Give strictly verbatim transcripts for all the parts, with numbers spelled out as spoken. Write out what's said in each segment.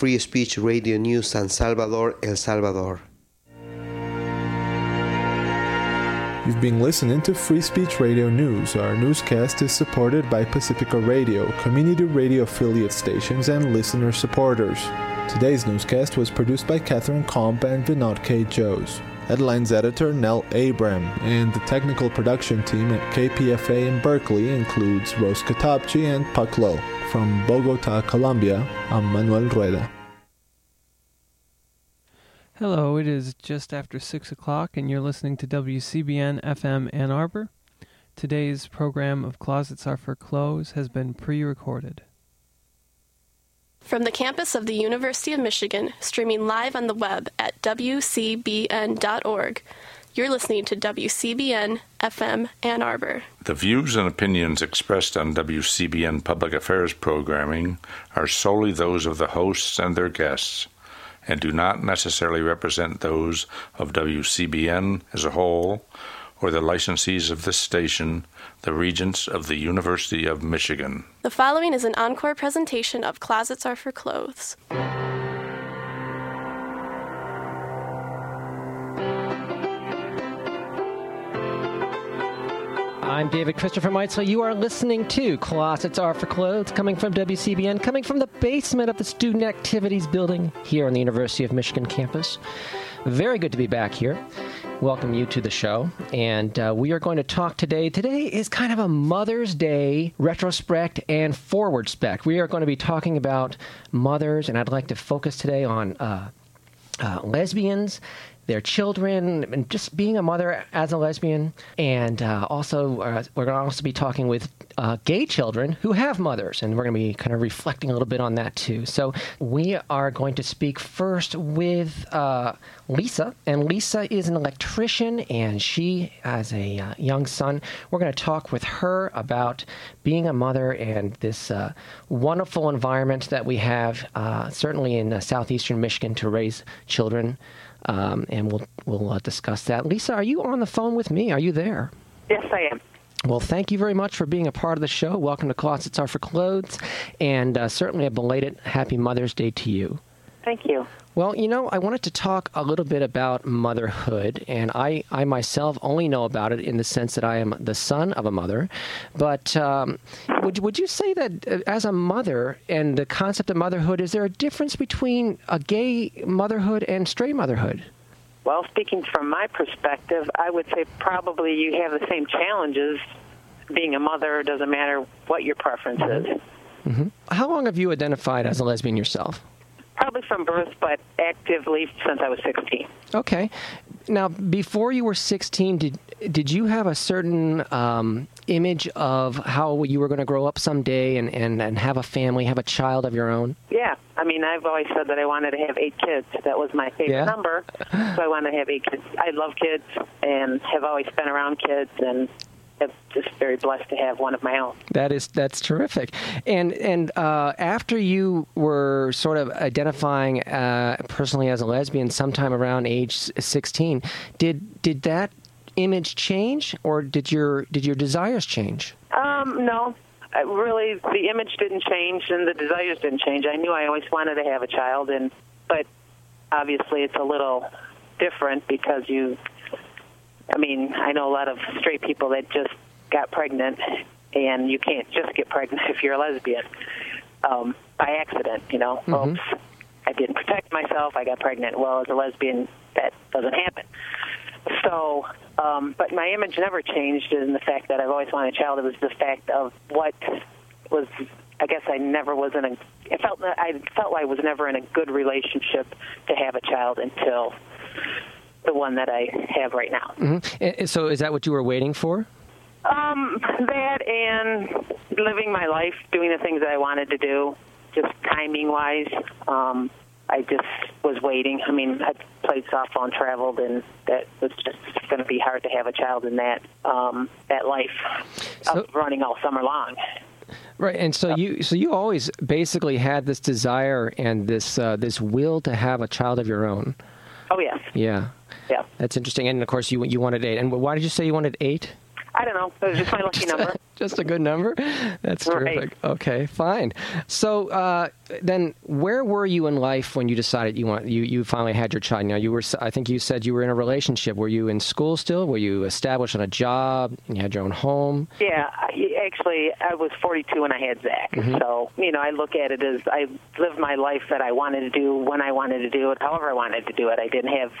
Free Speech Radio News San Salvador, El Salvador. You've been listening to Free Speech Radio News. Our newscast is supported by Pacifica Radio, community radio affiliate stations, and listener supporters. Today's newscast was produced by Catherine Comp and Vinod K. Joes. Headlines editor Nell Abram, and the technical production team at K P F A in Berkeley includes Rose Katapchi and Puck Lowe. From Bogota, Colombia, I'm Manuel Rueda. Hello, it is just after six o'clock and you're listening to W C B N F M Ann Arbor. Today's program of Closets Are for Clothes has been pre-recorded. From the campus of the University of Michigan, streaming live on the web at W C B N dot org, you're listening to W C B N F M Ann Arbor. The views and opinions expressed on W C B N Public Affairs programming are solely those of the hosts and their guests, and do not necessarily represent those of W C B N as a whole, or the licensees of this station, the regents of the University of Michigan. The following is an encore presentation of Closets Are for Clothes. I'm David Christopher Meitzel. You are listening to Closets Are for Clothes, coming from W C B N, coming from the basement of the Student Activities Building here on the University of Michigan campus. Very good to be back here. Welcome you to the show. And uh, we are going to talk today. Today is kind of a Mother's Day retrospect and forward spec. We are going to be talking about mothers, and I'd like to focus today on uh, uh, lesbians, their children, and just being a mother as a lesbian. And uh, also, uh, we're going to also be talking with uh, gay children who have mothers, and we're going to be kind of reflecting a little bit on that, too. So we are going to speak first with uh, Lisa, and Lisa is an electrician, and she has a uh, young son. We're going to talk with her about being a mother and this uh, wonderful environment that we have, uh, certainly in uh, southeastern Michigan, to raise children. Um, and we'll we'll uh, discuss that. Lisa, are you on the phone with me? Are you there? Yes, I am. Well, thank you very much for being a part of the show. Welcome to Closets Are for Clothes, and uh, certainly a belated Happy Mother's Day to you. Thank you. Well, you know, I wanted to talk a little bit about motherhood, and I, I myself only know about it in the sense that I am the son of a mother. But um, would would you say that as a mother and the concept of motherhood, is there a difference between a gay motherhood and straight motherhood? Well, speaking from my perspective, I would say probably you have the same challenges being a mother. It doesn't matter what your preference is. Mm-hmm. How long have you identified as a lesbian yourself? Probably from birth, but actively since I was sixteen. Okay. Now, before you were sixteen, did did you have a certain um, image of how you were going to grow up someday and, and, and have a family, have a child of your own? Yeah. I mean, I've always said that I wanted to have eight kids. That was my favorite yeah. number. So I wanted to have eight kids. I love kids and have always been around kids, and I'm just very blessed to have one of my own. That is, that's terrific. And and uh, after you were sort of identifying uh, personally as a lesbian sometime around age sixteen, did did that image change, or did your did your desires change? Um, no, I really, the image didn't change, and the desires didn't change. I knew I always wanted to have a child, and but obviously it's a little different because you. I mean, I know a lot of straight people that just got pregnant, and you can't just get pregnant if you're a lesbian um, by accident, you know. Mm-hmm. Oops, I didn't protect myself, I got pregnant. Well, as a lesbian, that doesn't happen. So, um, but my image never changed in the fact that I've always wanted a child. It was the fact of what was, I guess I never was in a, I felt, I felt I was never in a good relationship to have a child until the one that I have right now. Mm-hmm. And so is that what you were waiting for? Um, that and living my life, doing the things that I wanted to do, just timing-wise. Um, I just was waiting. I mean, I played softball and traveled, and that was just going to be hard to have a child in that um, that life so, up running all summer long. Right, and so you so you always basically had this desire and this uh, this will to have a child of your own. Oh, yes. Yeah. Yeah. That's interesting. And, of course, you you wanted eight. And why did you say you wanted eight? I don't know. It was just my lucky number. Just a good number? That's terrific. Right. Okay, fine. So uh, then where were you in life when you decided you want you, you finally had your child? Now, you were, I think you said you were in a relationship. Were you in school still? Were you established on a job? You had your own home? Yeah, I, actually, I was forty-two when I had Zach. Mm-hmm. So, you know, I look at it as I lived my life that I wanted to do, when I wanted to do it, however I wanted to do it. I didn't have,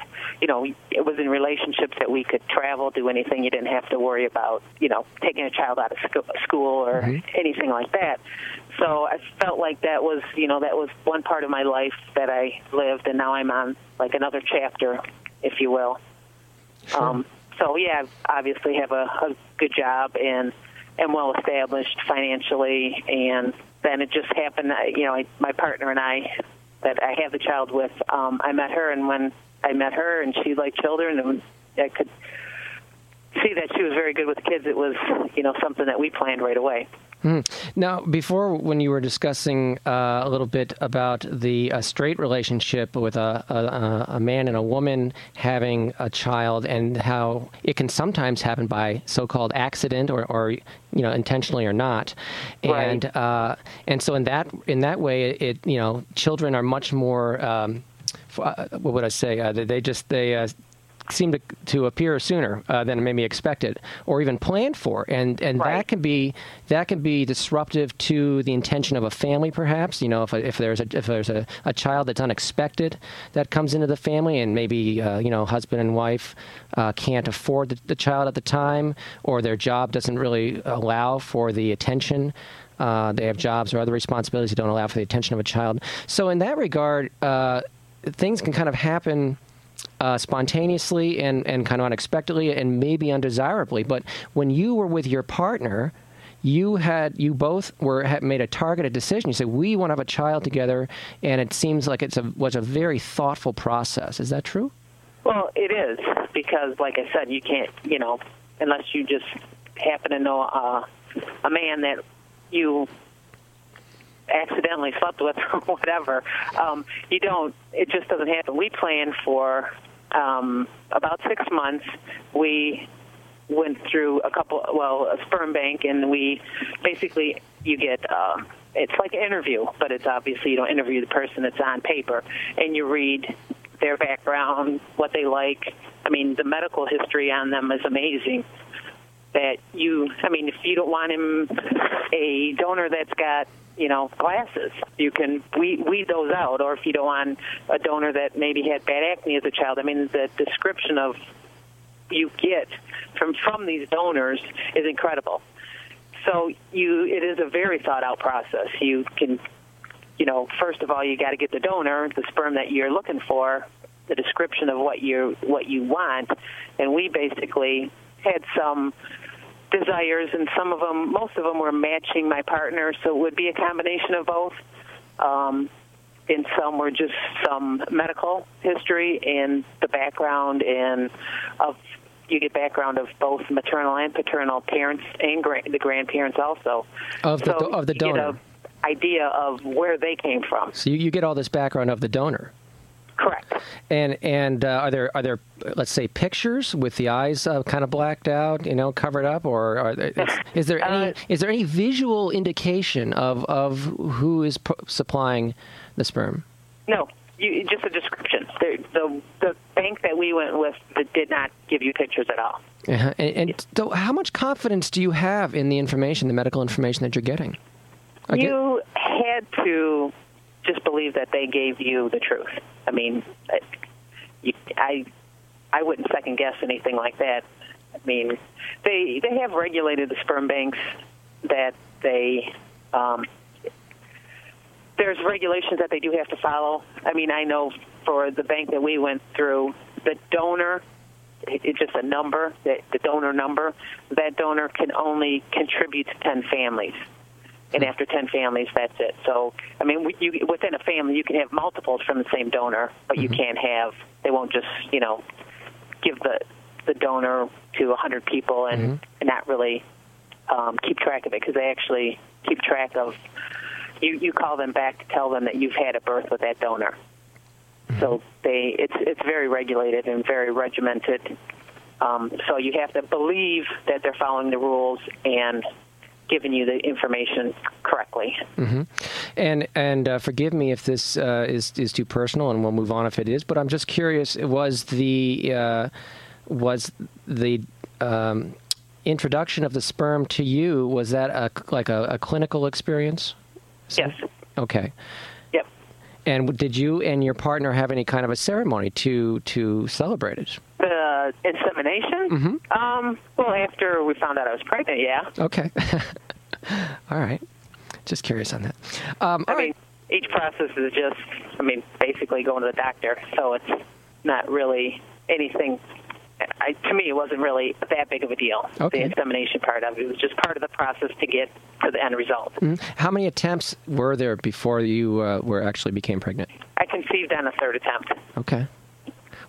you know, it was in relationships that we could travel, do anything. You didn't have to worry about, you know, taking a child out of school or mm-hmm. anything like that. So I felt like that was, you know, that was one part of my life that I lived, and now I'm on like another chapter, if you will. Sure. Um, so yeah, I obviously have a, a good job and am well established financially. And then it just happened, you know, I, my partner and I that I have the child with, um, I met her, and when I met her, and she liked children, and I could see that she was very good with kids. It was, you know, something that we planned right away. Mm. Now, before, when you were discussing uh, a little bit about the uh, straight relationship with a, a a man and a woman having a child, and how it can sometimes happen by so-called accident or, or you know, intentionally or not, and right. uh, and so in that in that way, it, you know, children are much more. Um, uh, what would I say? Uh, they just they. Uh, seem to to appear sooner uh, than maybe expected or even planned for, and and right. that can be that can be disruptive to the intention of a family, perhaps. You know, if a, if there's a if there's a, a child that's unexpected that comes into the family, and maybe uh, you know, husband and wife uh, can't afford the, the child at the time, or their job doesn't really allow for the attention. Uh, they have jobs or other responsibilities that don't allow for the attention of a child. So in that regard, uh, things can kind of happen. Uh, spontaneously and, and kind of unexpectedly and maybe undesirably. But when you were with your partner, you had you both were had made a targeted decision. You said, we want to have a child together, and it seems like it's a was a very thoughtful process. Is that true? Well, it is, because, like I said, you can't, you know, unless you just happen to know uh, a man that you accidentally slept with or whatever, um, you don't, it just doesn't happen. We planned for um, about six months. We went through a couple, well, a sperm bank, and we basically, you get, uh, it's like an interview, but it's obviously you don't interview the person, it's on paper, and you read their background, what they like. I mean, the medical history on them is amazing. That you, I mean, if you don't want him a donor that's got, you know, glasses, you can weed, weed those out. Or if you don't want a donor that maybe had bad acne as a child, I mean, the description of you get from, from these donors is incredible. So you, it is a very thought-out process. You can, you know, first of all, you got to get the donor, the sperm that you're looking for, the description of what you what you want, and we basically had some desires, and some of them, most of them were matching my partner, so it would be a combination of both. Um, and some were just some medical history and the background, and of you get background of both maternal and paternal parents and gra- the grandparents also. Of the, so do- of the donor. You get an idea of where they came from. So you, you get all this background of the donor. Correct. And and uh, are there are there let's say pictures with the eyes uh, kind of blacked out, you know, covered up, or are there, is, is there any uh, is there any visual indication of of who is p- supplying the sperm? No, you, just a description. The, the the bank that we went with did not give you pictures at all. Uh-huh. And, and so, how much confidence do you have in the information, the medical information that you're getting? I get- you had to just believe that they gave you the truth. I mean, I, I, I wouldn't second guess anything like that. I mean, they they have regulated the sperm banks that they um, there's regulations that they do have to follow. I mean, I know for the bank that we went through, the donor, it's just a number, the, the donor number. That donor can only contribute to ten families. And after ten families, that's it. So, I mean, you, within a family, you can have multiples from the same donor, but you mm-hmm. can't have, they won't just, you know, give the the donor to one hundred people and, mm-hmm. and not really um, keep track of it, because they actually keep track of, you, you call them back to tell them that you've had a birth with that donor. Mm-hmm. So they it's it's very regulated and very regimented. Um, so you have to believe that they're following the rules, and given you the information correctly. Mm-hmm. And and uh, forgive me if this uh, is is too personal, and we'll move on if it is. But I'm just curious: was the uh, was the um, introduction of the sperm to you, was that a, like a, a clinical experience? So, yes. Okay. Yep. And did you and your partner have any kind of a ceremony to to celebrate it? The insemination? Mm-hmm. Um, well, after we found out I was pregnant, yeah. Okay. All right. Just curious on that. Um, I mean, right. Each process is just, I mean, basically going to the doctor, so it's not really anything. I, to me, it wasn't really that big of a deal, okay. The insemination part of it. It was just part of the process to get to the end result. Mm-hmm. How many attempts were there before you uh, were actually became pregnant? I conceived on a third attempt. Okay.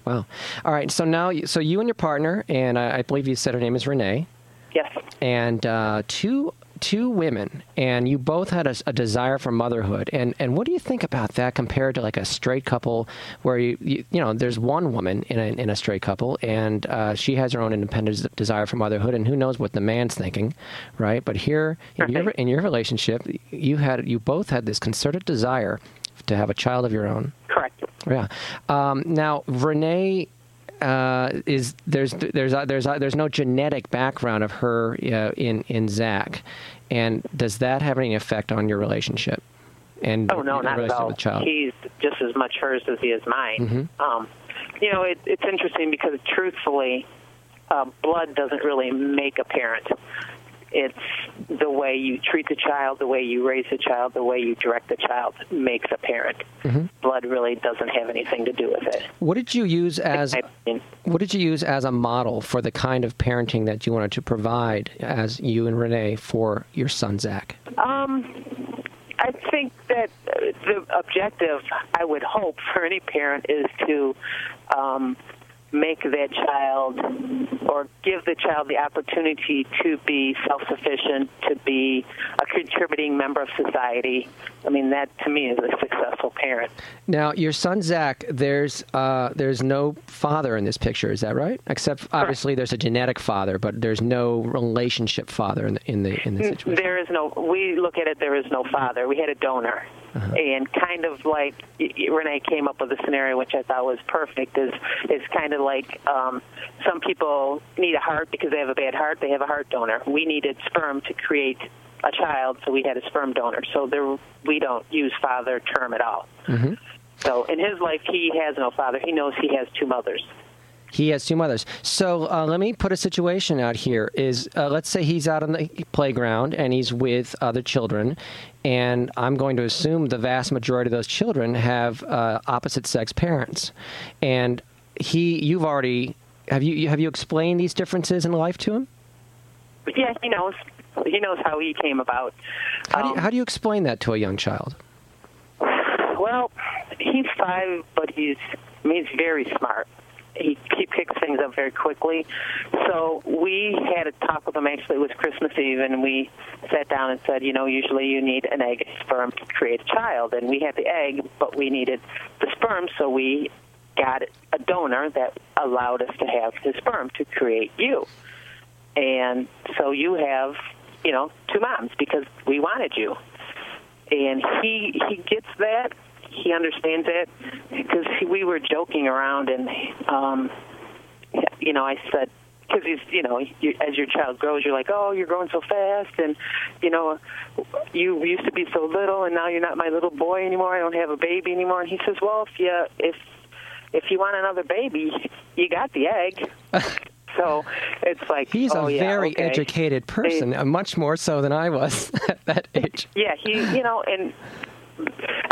Wow. All right, so now, so you and your partner, and I, I believe you said her name is Renee. Yes. And uh, two two women, and you both had a, a desire for motherhood. And, and what do you think about that compared to like a straight couple where, you you, you know, there's one woman in a, in a straight couple, and uh, she has her own independent desire for motherhood, and who knows what the man's thinking, right? But here, in, okay. your, in your relationship, you had you both had this concerted desire to have a child of your own. Correct. Yeah. Um, now, Renee uh, is there's there's uh, there's uh, there's no genetic background of her uh, in in Zach, and does that have any effect on your relationship? And oh no, not at all. He's just as much hers as he is mine. Mm-hmm. Um, you know, it, it's interesting because truthfully, uh, blood doesn't really make a parent. It's the way you treat the child, the way you raise the child, the way you direct the child makes a parent. Mm-hmm. Blood really doesn't have anything to do with it. What did you use as what did you use as a model for the kind of parenting that you wanted to provide as you and Renee for your son Zach? Um, I think that the objective, I would hope, for any parent is to um, make that child or give the child the opportunity to be self-sufficient, to be a contributing member of society. I mean, that to me is a successful parent. Now, your son, Zach, there's uh, there's no father in this picture, is that right? Except, obviously, there's a genetic father, but there's no relationship father in the, in the, in the situation. There is no, we look at it, there is no father. We had a donor. Uh-huh. And kind of like Renee came up with a scenario which I thought was perfect. Is it's kind of like um, some people need a heart because they have a bad heart. They have a heart donor. We needed sperm to create a child, so we had a sperm donor. So there, we don't use father term at all. Mm-hmm. So in his life, he has no father. He knows he has two mothers. He has two mothers. So uh, let me put a situation out here. Is uh, let's say he's out on the playground and he's with other children, and I'm going to assume the vast majority of those children have uh, opposite-sex parents. And he, you've already have you have you explained these differences in life to him? Yeah, he knows. He knows how he came about. Um, how do you, how do you explain that to a young child? Well, he's five, but he's I mean, he's very smart. He, he picks things up very quickly. So we had a talk with him, actually, it was Christmas Eve, and we sat down and said, you know, usually you need an egg and sperm to create a child. And we had the egg, but we needed the sperm, so we got a donor that allowed us to have his sperm to create you. And so you have, you know, two moms because we wanted you. And he he gets that. He understands it because we were joking around, and um, you know, I said, because he's, you know, you, as your child grows, you're like, oh, you're growing so fast, and you know, you used to be so little, and now you're not my little boy anymore. I don't have a baby anymore. And he says, well, if you if if you want another baby, you got the egg. So it's like he's oh, a yeah, very okay. educated person, and, much more so than I was at that age. Yeah, he, you know, and.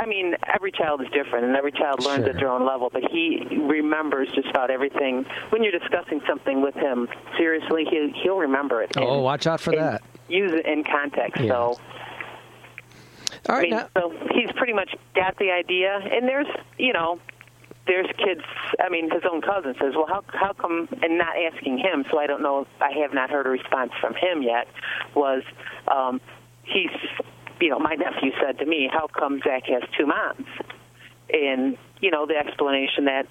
I mean, every child is different, and every child learns sure. at their own level, but he remembers just about everything. When you're discussing something with him, seriously, he, he'll remember it. Oh, and, watch out for that. Use it in context. Yeah. So, All right, I mean, now- so he's pretty much got the idea, and there's, you know, there's kids, I mean, his own cousin says, well, how how come, and not asking him, so I don't know, I have not heard a response from him yet, was um, he's... You know, my nephew said to me, how come Zach has two moms? And, you know, the explanation that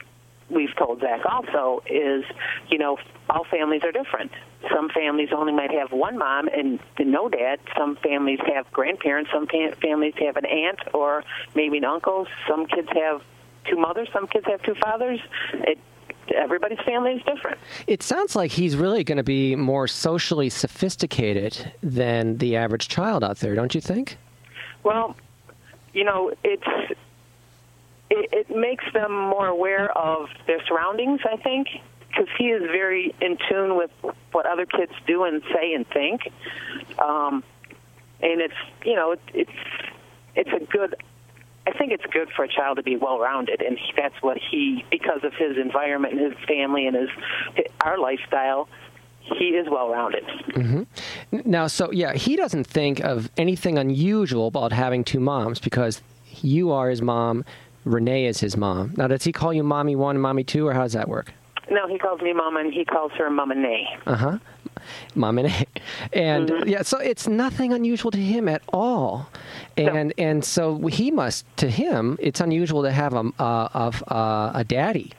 we've told Zach also is, you know, all families are different. Some families only might have one mom and no dad. Some families have grandparents. Some pa- families have an aunt or maybe an uncle. Some kids have two mothers. Some kids have two fathers. It, everybody's family is different. It sounds like he's really going to be more socially sophisticated than the average child out there, don't you think? Well, you know, it's it, it makes them more aware of their surroundings, I think, because he is very in tune with what other kids do and say and think. Um, and it's, you know, it, it's it's a good, I think it's good for a child to be well-rounded, and he, that's what he, because of his environment and his family and his our lifestyle, he is well-rounded. Mm-hmm. Now, so, yeah, he doesn't think of anything unusual about having two moms because you are his mom, Renee is his mom. Now, does he call you Mommy One and Mommy Two, or how does that work? No, he calls me Mama, and he calls her Mama Nay. Uh-huh. Mama Nay. And, mm-hmm. yeah, so it's nothing unusual to him at all. And no. and so he must, to him, it's unusual to have a, a, a, a daddy.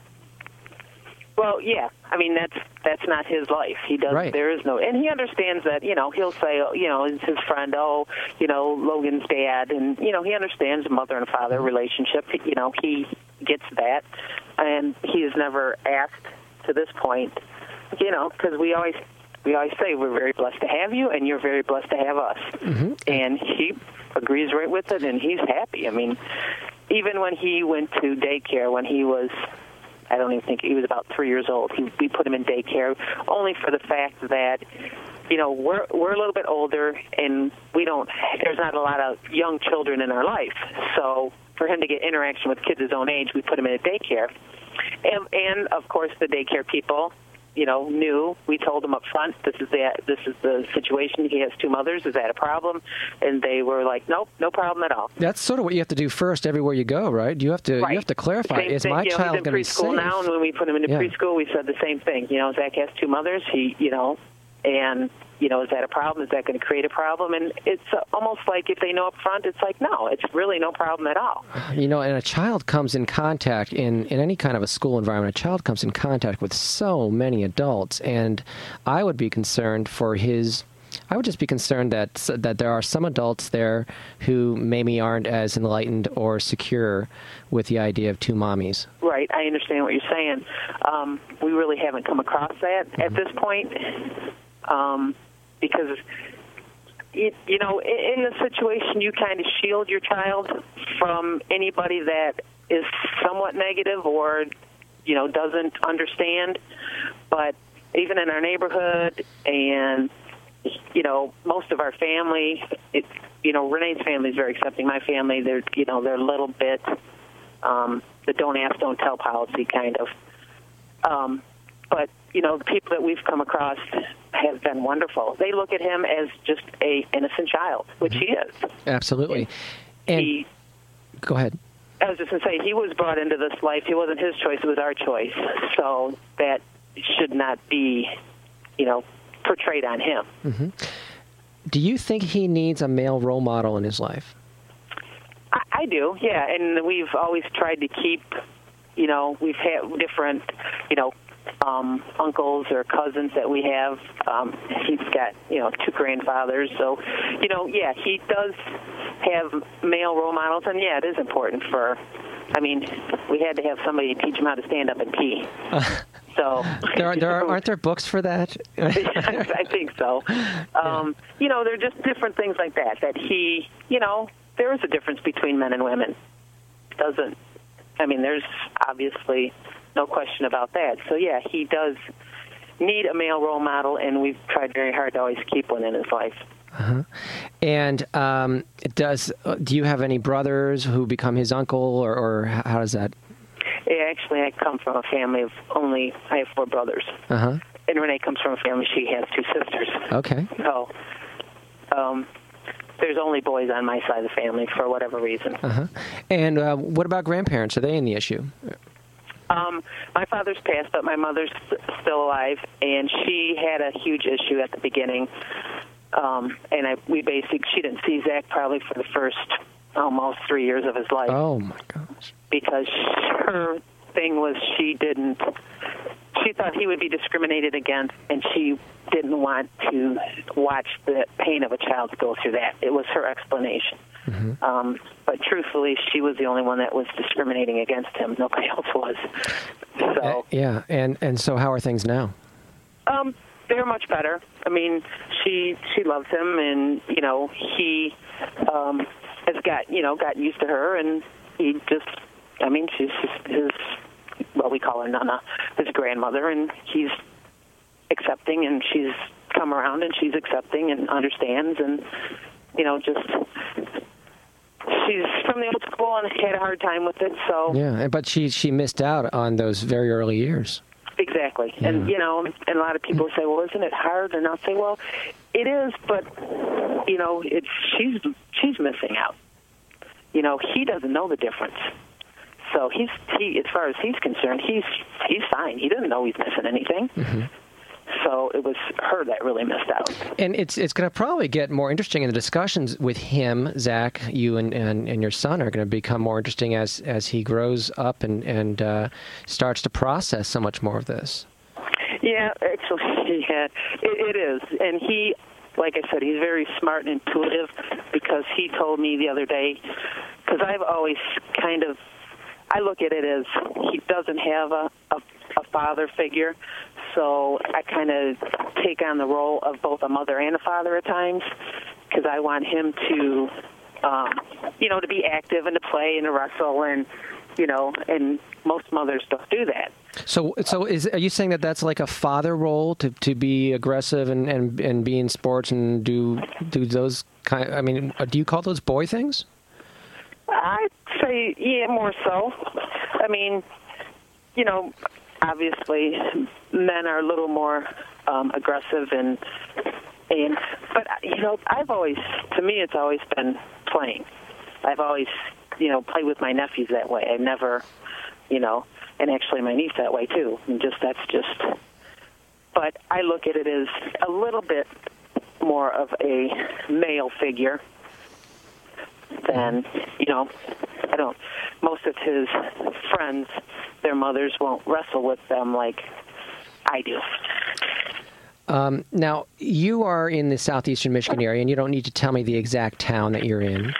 Well, yeah. I mean, that's that's not his life. He doesn't. Right. There is no, and he understands that. You know, he'll say, you know, it's his friend. Oh, you know, Logan's dad, and you know, he understands mother and father relationship. You know, he gets that, and he has never asked to this point. You know, because we always we always say we're very blessed to have you, and you're very blessed to have us. Mm-hmm. And he agrees right with it, and he's happy. I mean, even when he went to daycare, when he was. I don't even think he was about three years old. He, we put him in daycare only for the fact that, you know, we're we're a little bit older and we don't. There's not a lot of young children in our life, so for him to get interaction with kids his own age, we put him in a daycare. And, and of course, the daycare people, you know, knew. We told them up front, this is the this is the situation. He has two mothers. Is that a problem? And they were like, nope, no problem at all. That's sort of what you have to do first everywhere you go, right? You have to right. you have to clarify. Same is thing, my you know, child going to be safe? He's in preschool now, and when we put him into yeah. preschool, we said the same thing. You know, Zach has two mothers. He, you know, and you know, is that a problem? Is that going to create a problem? And it's almost like if they know up front, it's like, no, it's really no problem at all. You know, and a child comes in contact, in, in any kind of a school environment, a child comes in contact with so many adults, and I would be concerned for his... I would just be concerned that that there are some adults there who maybe aren't as enlightened or secure with the idea of two mommies. Right. I understand what you're saying. Um, we really haven't come across that mm-hmm. at this point. Um Because, it, you know, in the situation, you kind of shield your child from anybody that is somewhat negative or, you know, doesn't understand. But even in our neighborhood and, you know, most of our family, it, you know, Renee's family is very accepting. My family, they're, you know, they're a little bit um, the don't ask, don't tell policy kind of. Um, but, you know, the people that we've come across have been wonderful. They look at him as just a innocent child, which he is. Absolutely. And he, go ahead. I was just going to say, he was brought into this life. He wasn't his choice. It was our choice. So that should not be, you know, portrayed on him. Mm-hmm. Do you think he needs a male role model in his life? I, I do, yeah. And we've always tried to keep, you know, we've had different, you know, Um, uncles or cousins that we have. Um, he's got, you know, two grandfathers. So, you know, yeah, he does have male role models. And, yeah, it is important for, I mean, we had to have somebody teach him how to stand up and pee. So there, are, there are, aren't there books for that? I think so. Um, you know, there are just different things like that, that he, you know, there is a difference between men and women. Doesn't, I mean, there's obviously... No question about that. So, yeah, he does need a male role model, and we've tried very hard to always keep one in his life. Uh-huh. And um, does do you have any brothers who become his uncle, or, or how does that? Yeah, actually, I come from a family of only, I have four brothers. Uh-huh. And Renee comes from a family, she has two sisters. Okay. So, um, there's only boys on my side of the family for whatever reason. Uh-huh. And uh, what about grandparents? Are they in the issue? Um, my father's passed, but my mother's still alive, and she had a huge issue at the beginning. Um, and I, we basically, she didn't see Zach probably for the first almost three years of his life. Oh, my gosh. Because her thing was she didn't, she thought he would be discriminated against, and she didn't want to watch the pain of a child go through that. It was her explanation. Mm-hmm. Um, but truthfully, she was the only one that was discriminating against him. Nobody else was. So uh, yeah, and, and so how are things now? Um, they're much better. I mean, she she loves him, and, you know, he um, has got, you know, gotten used to her, and he just, I mean, she's just his, well, we call her Nana, his grandmother, and he's accepting, and she's come around, and she's accepting and understands, and, you know, just, she's from the old school and had a hard time with it, so. Yeah, but she, she missed out on those very early years. Exactly. Yeah. And, you know, and a lot of people say, well, isn't it hard? And I'll say, well, it is, but, you know, it's, she's she's missing out. You know, he doesn't know the difference. So he's he as far as he's concerned, he's he's fine. He doesn't know he's missing anything. Mm-hmm. So it was her that really missed out. And it's it's going to probably get more interesting in the discussions with him, Zach. You and, and, and your son are going to become more interesting as, as he grows up and, and uh, starts to process so much more of this. Yeah, actually, yeah, it, it is. And he, like I said, he's very smart and intuitive, because he told me the other day, because I've always kind of, I look at it as he doesn't have a, a, a father figure, so I kind of take on the role of both a mother and a father at times, because I want him to, um, you know, to be active and to play and to wrestle, and, you know, and most mothers don't do that. So, so is are you saying that that's like a father role, to, to be aggressive and, and, and be in sports and do do those kind? I mean, do you call those boy things? I'd say, yeah, more so. I mean, you know, obviously men are a little more um, aggressive and, and, but, you know, I've always, to me, it's always been playing. I've always, you know, played with my nephews that way. I've never, you know, and actually my niece that way, too. And just, that's just, but I look at it as a little bit more of a male figure. Then, you know, I don't, most of his friends, their mothers won't wrestle with them like I do. Um, now, you are in the southeastern Michigan area, and you don't need to tell me the exact town that you're in,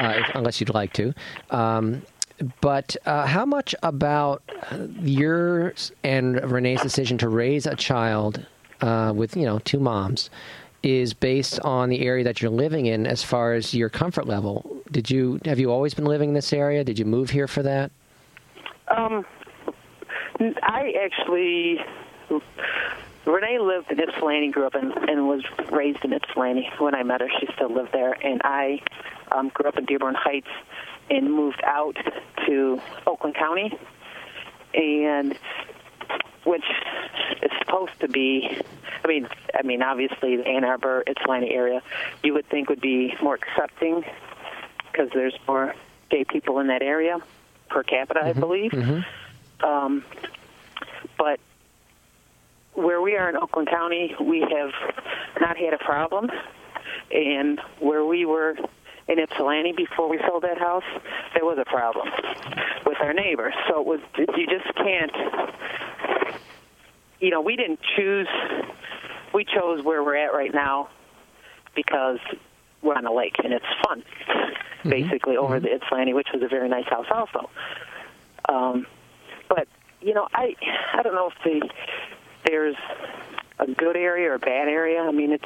uh, if, unless you'd like to. Um, but uh, how much about your and Renee's decision to raise a child uh, with, you know, two moms is based on the area that you're living in as far as your comfort level? Did you have you always been living in this area? Did you move here for that? Um, I actually, Renee lived in Ypsilanti, grew up in, and was raised in Ypsilanti. When I met her, she still lived there, and I um, grew up in Dearborn Heights and moved out to Oakland County, and which is supposed to be, I mean, I mean, obviously the Ann Arbor, Ypsilanti area, you would think would be more accepting because there's more gay people in that area per capita, mm-hmm, I believe. Mm-hmm. Um, but where we are in Oakland County, we have not had a problem. And where we were in Ypsilanti before we sold that house, there was a problem with our neighbors. So it was, you just can't. You know, we didn't choose, we chose where we're at right now because we're on a lake and it's fun, mm-hmm, basically, mm-hmm, over the Ypsilanti, which was a very nice house also. Um, but, you know, I I don't know if the, there's a good area or a bad area. I mean, it's,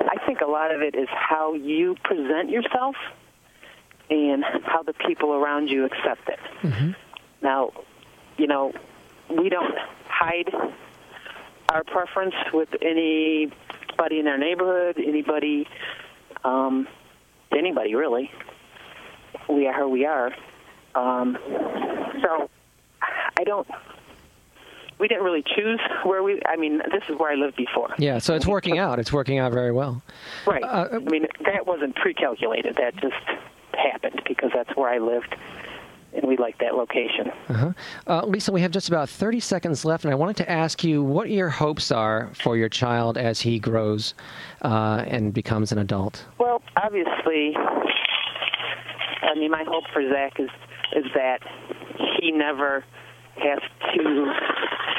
I think a lot of it is how you present yourself and how the people around you accept it. Mm-hmm. Now, you know, we don't hide our preference with anybody in our neighborhood, anybody, um, anybody really. We are who we are. Um, so I don't, we didn't really choose where we, I mean, this is where I lived before. Yeah, so it's working out. It's working out very well. Right. Uh, I mean, that wasn't pre-calculated. That just happened because that's where I lived. And we like that location. Uh-huh. Uh, Lisa, we have just about thirty seconds left, and I wanted to ask you what your hopes are for your child as he grows uh, and becomes an adult. Well, obviously, I mean, my hope for Zach is, is that he never have to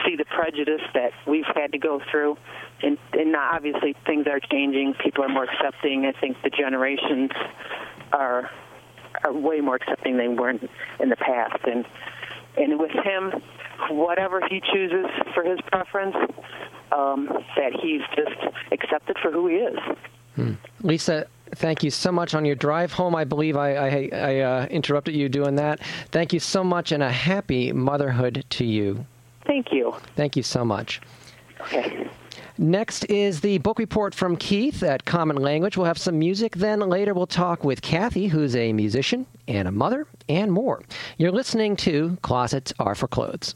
see the prejudice that we've had to go through. And, and obviously things are changing. People are more accepting. I think the generations are are way more accepting than they were in, in the past. And and with him, whatever he chooses for his preference, um, that he's just accepted for who he is. Hmm. Lisa, thank you so much. On your drive home, I believe I, I, I uh, interrupted you doing that. Thank you so much, and a happy motherhood to you. Thank you. Thank you so much. Okay. Next is the book report from Keith at Common Language. We'll have some music. Then later we'll talk with Kathy, who's a musician and a mother, and more. You're listening to Closets Are for Clothes.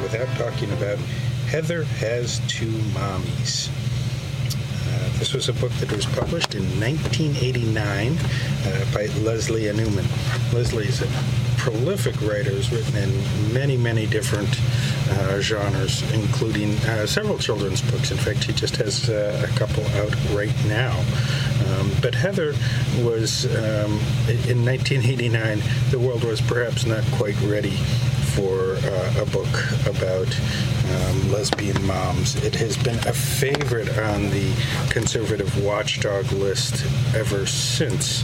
Without talking about Heather Has Two Mommies. Uh, this was a book that was published in nineteen eighty-nine uh, by Leslie Newman. Leslie is a prolific writer who's written in many, many different uh, genres, including uh, several children's books. In fact, she just has uh, a couple out right now. Um, but Heather was, um, in nineteen eighty-nine, the world was perhaps not quite ready for uh, a book about um, lesbian moms. It has been a favorite on the conservative watchdog list ever since.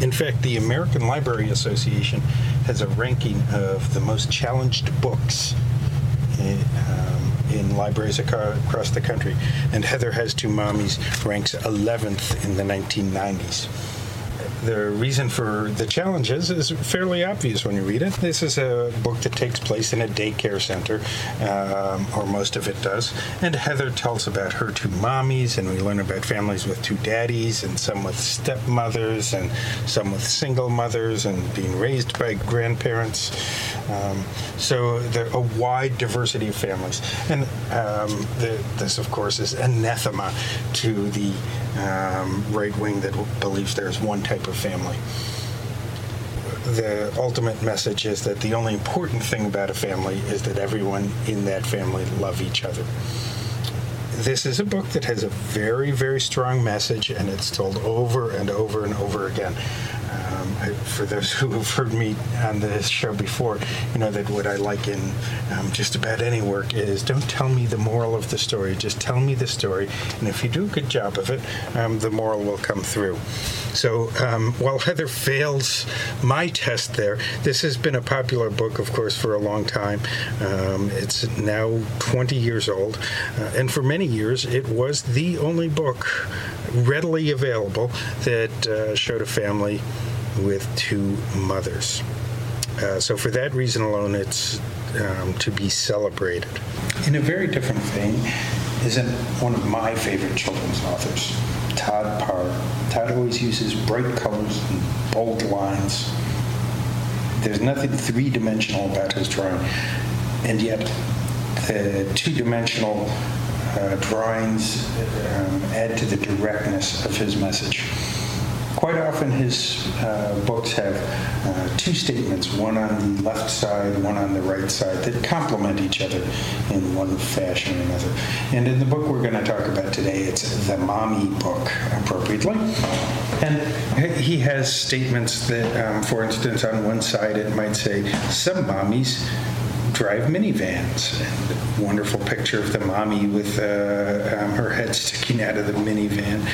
In fact, the American Library Association has a ranking of the most challenged books in, um, in libraries across the country, and Heather Has Two Mommies ranks eleventh in the nineteen nineties. The reason for the challenges is fairly obvious when you read it. This is a book that takes place in a daycare center, um, or most of it does. And Heather tells about her two mommies, and we learn about families with two daddies, and some with stepmothers, and some with single mothers, and being raised by grandparents. Um, so there a wide diversity of families. And um, the, this, of course, is anathema to the um, right wing that believes there's one type of family. The ultimate message is that the only important thing about a family is that everyone in that family love each other. This is a book that has a very, very strong message, and it's told over and over and over again. Um, I, for those who have heard me on this show before, you know that what I like in um, just about any work is don't tell me the moral of the story, just tell me the story. And if you do a good job of it, um, the moral will come through. So um, while Heather fails my test there, this has been a popular book, of course, for a long time. Um, it's now twenty years old, uh, and for many years it was the only book readily available that uh, showed a family with two mothers. Uh, so for that reason alone, it's um, to be celebrated. In a very different vein is one of my favorite children's authors, Todd Parr. Todd always uses bright colors and bold lines. There's nothing three-dimensional about his drawing, and yet the two-dimensional uh, drawings um, add to the directness of his message. Quite often his uh, books have uh, two statements, one on the left side, one on the right side, that complement each other in one fashion or another. And in the book we're going to talk about today, it's the mommy book, appropriately. And he has statements that, um, for instance, on one side it might say, some mommies drive minivans, and the wonderful picture of the mommy with uh, um, her head sticking out of the minivan.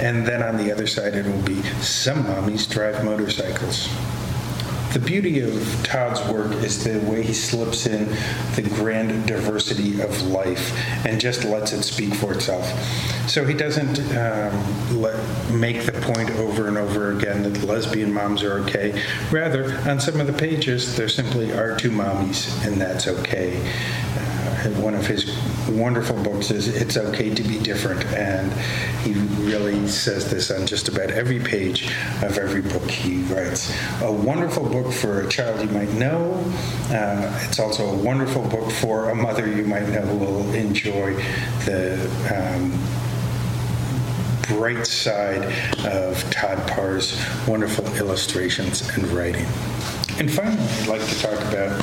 And then on the other side, it will be, some mommies drive motorcycles. The beauty of Todd's work is the way he slips in the grand diversity of life and just lets it speak for itself. So he doesn't um, let, make the point over and over again that lesbian moms are okay. Rather, on some of the pages, there simply are two mommies, and that's okay. Uh, one of his wonderful books is It's Okay to Be Different, and he really says this on just about every page of every book he writes. A wonderful book for a child you might know. Uh, it's also a wonderful book for a mother you might know who will enjoy the um, bright side of Todd Parr's wonderful illustrations and writing. And finally, I'd like to talk about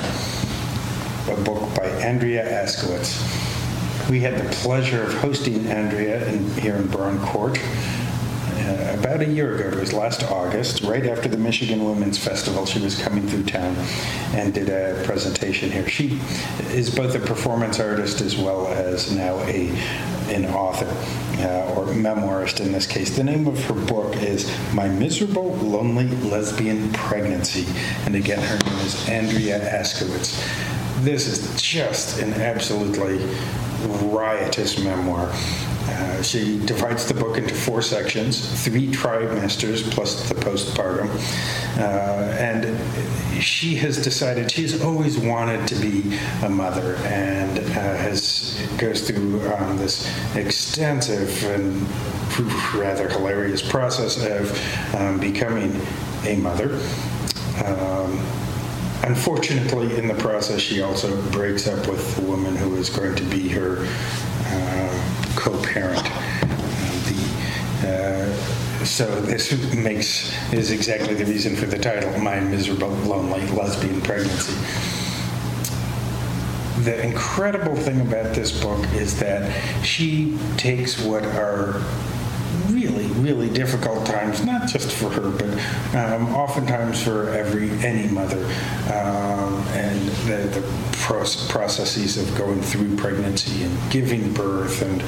a book by Andrea Askowitz. We had the pleasure of hosting Andrea in, here in Brown Court uh, about a year ago. It was last August, right after the Michigan Women's Festival. She was coming through town and did a presentation here. She is both a performance artist as well as now a an author, uh, or memoirist in this case. The name of her book is My Miserable, Lonely, Lesbian Pregnancy. And again, her name is Andrea Askowitz. This is just an absolutely riotous memoir. Uh, she divides the book into four sections, three trimesters plus the postpartum. Uh, and she has decided she's always wanted to be a mother, and uh, has goes through um, this extensive and rather hilarious process of um, becoming a mother. Um, Unfortunately, in the process, she also breaks up with the woman who is going to be her uh, co-parent. The, uh, so this makes is exactly the reason for the title, My Miserable, Lonely, Lesbian Pregnancy. The incredible thing about this book is that she takes what are really, really difficult times, not just for her, but um, oftentimes for every any mother, um, and the, the processes of going through pregnancy and giving birth, and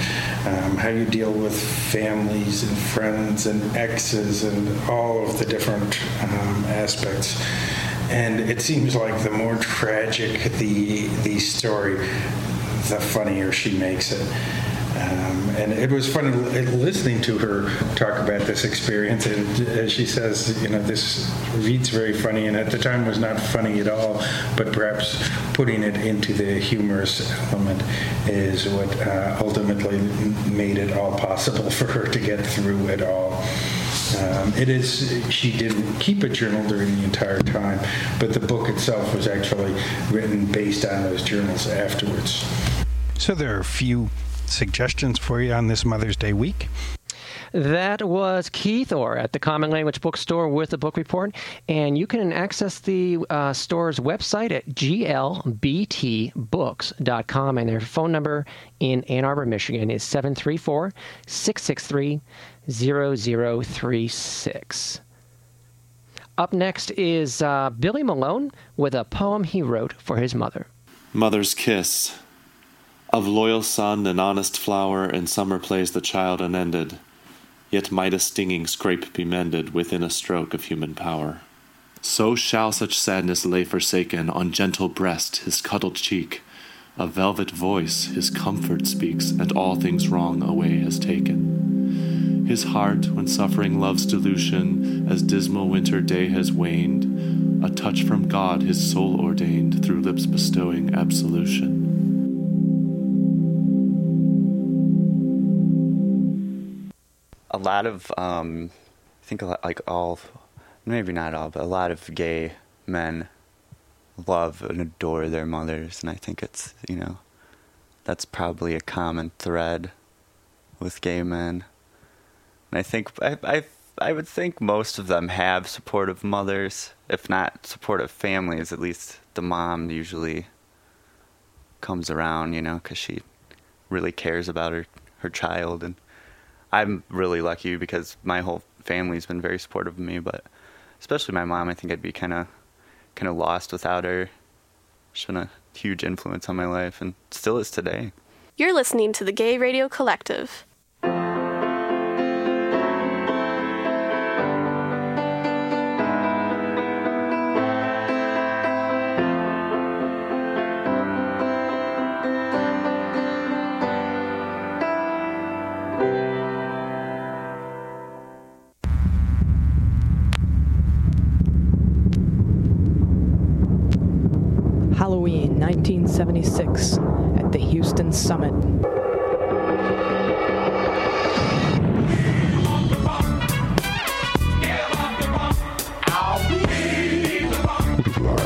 um, how you deal with families and friends and exes and all of the different um, aspects. And it seems like the more tragic the the story, the funnier she makes it. Um, and it was fun listening to her talk about this experience. And as she says, you know, this reads very funny, and at the time was not funny at all, but perhaps putting it into the humorous element is what uh, ultimately made it all possible for her to get through it all. Um, it is, she did keep a journal during the entire time, but the book itself was actually written based on those journals afterwards. So there are a few suggestions for you on this Mother's Day week. That was Keith Orr at the Common Language Bookstore with a book report, and you can access the uh, store's website at g l b t books dot com, and their phone number in Ann Arbor, Michigan is seven three four, six six three, zero zero three six. Up next is uh, Billy Malone with a poem he wrote for his mother. Mother's Kiss. Of loyal sun and honest flower in summer plays the child unended, yet might a stinging scrape be mended within a stroke of human power. So shall such sadness lay forsaken on gentle breast his cuddled cheek, a velvet voice his comfort speaks, and all things wrong away has taken. His heart, when suffering love's delusion, as dismal winter day has waned, a touch from God his soul ordained, through lips bestowing absolution. A lot of, um, I think a lot, like all, maybe not all, but a lot of gay men love and adore their mothers. And I think it's, you know, that's probably a common thread with gay men. And I think, I, I, I would think most of them have supportive mothers, if not supportive families. At least the mom usually comes around, you know, because she really cares about her, her child. And I'm really lucky because my whole family's been very supportive of me, but especially my mom. I think I'd be kind of kind of lost without her. She's been a huge influence on my life and still is today. You're listening to the Gay Radio Collective. nineteen seventy-six at the Houston Summit. Glide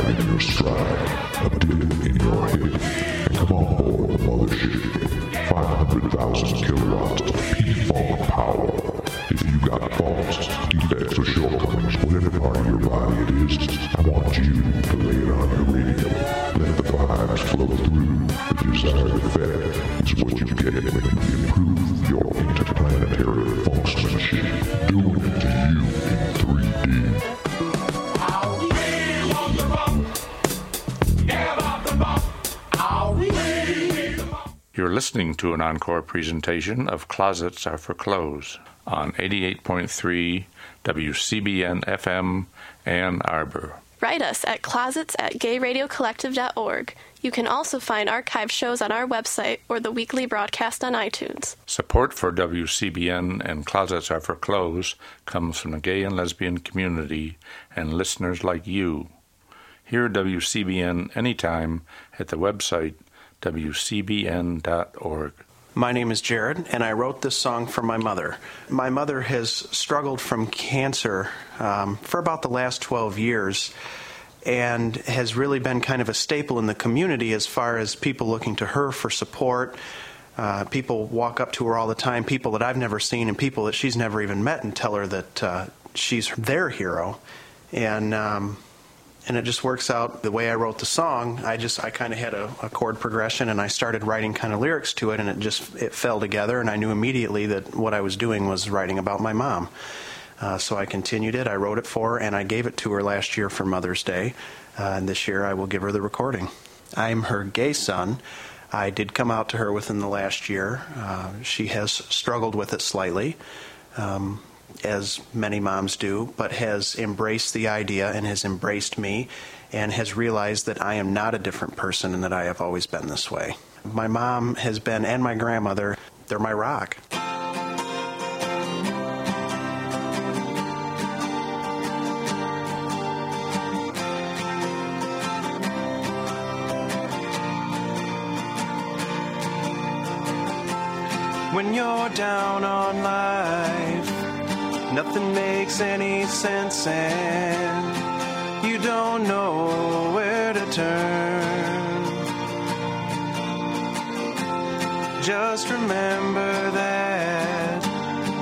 in your stride, a demon in your head, and come on board the mothership. five hundred thousand kilowatts of P-Fog power. If you got faults, defects, or shortcomings, whatever part of your body it is, I want you to lay it on your radio. Let the vibes flow through. The desired effect is what you get when you improve your interplanetary functionship. Doing it to you in three D. You're listening to an encore presentation of Closets Are for Clothes on eighty-eight point three W C B N F M, Ann Arbor. Write us at closets at gay radio collective dot org. You can also find archive shows on our website or the weekly broadcast on iTunes. Support for W C B N and Closets Are for Clothes comes from the gay and lesbian community and listeners like you. Hear W C B N anytime at the website W C B N dot org. My name is Jared, and I wrote this song for my mother. My mother has struggled from cancer um, for about the last twelve years and has really been kind of a staple in the community as far as people looking to her for support. Uh, people walk up to her all the time, people that I've never seen and people that she's never even met, and tell her that uh, she's their hero. And... Um, And it just works out the way I wrote the song. I just, I kind of had a, a chord progression, and I started writing kind of lyrics to it, and it just, it fell together, and I knew immediately that what I was doing was writing about my mom. Uh, so I continued it, I wrote it for her, and I gave it to her last year for Mother's Day, uh, and this year I will give her the recording. I'm her gay son. I did come out to her within the last year. Uh, she has struggled with it slightly. Um... as many moms do, but has embraced the idea and has embraced me and has realized that I am not a different person and that I have always been this way. My mom has been, and my grandmother, they're my rock. When you're down on life, nothing makes any sense and you don't know where to turn. Just remember that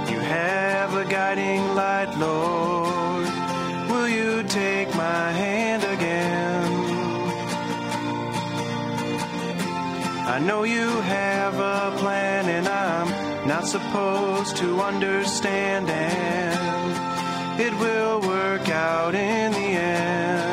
you have a guiding light, Lord. Will you take my hand again? I know you have a plan and I'm not supposed to understand, and it will work out in the end.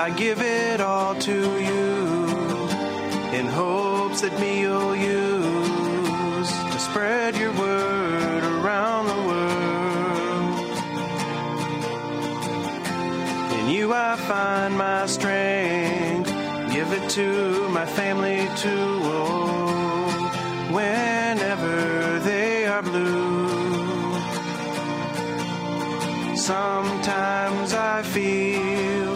I give it all to you in hopes that me you'll use. Spread your word around the world. In you I find my strength. Give it to my family too. Oh, whenever they are blue. Sometimes I feel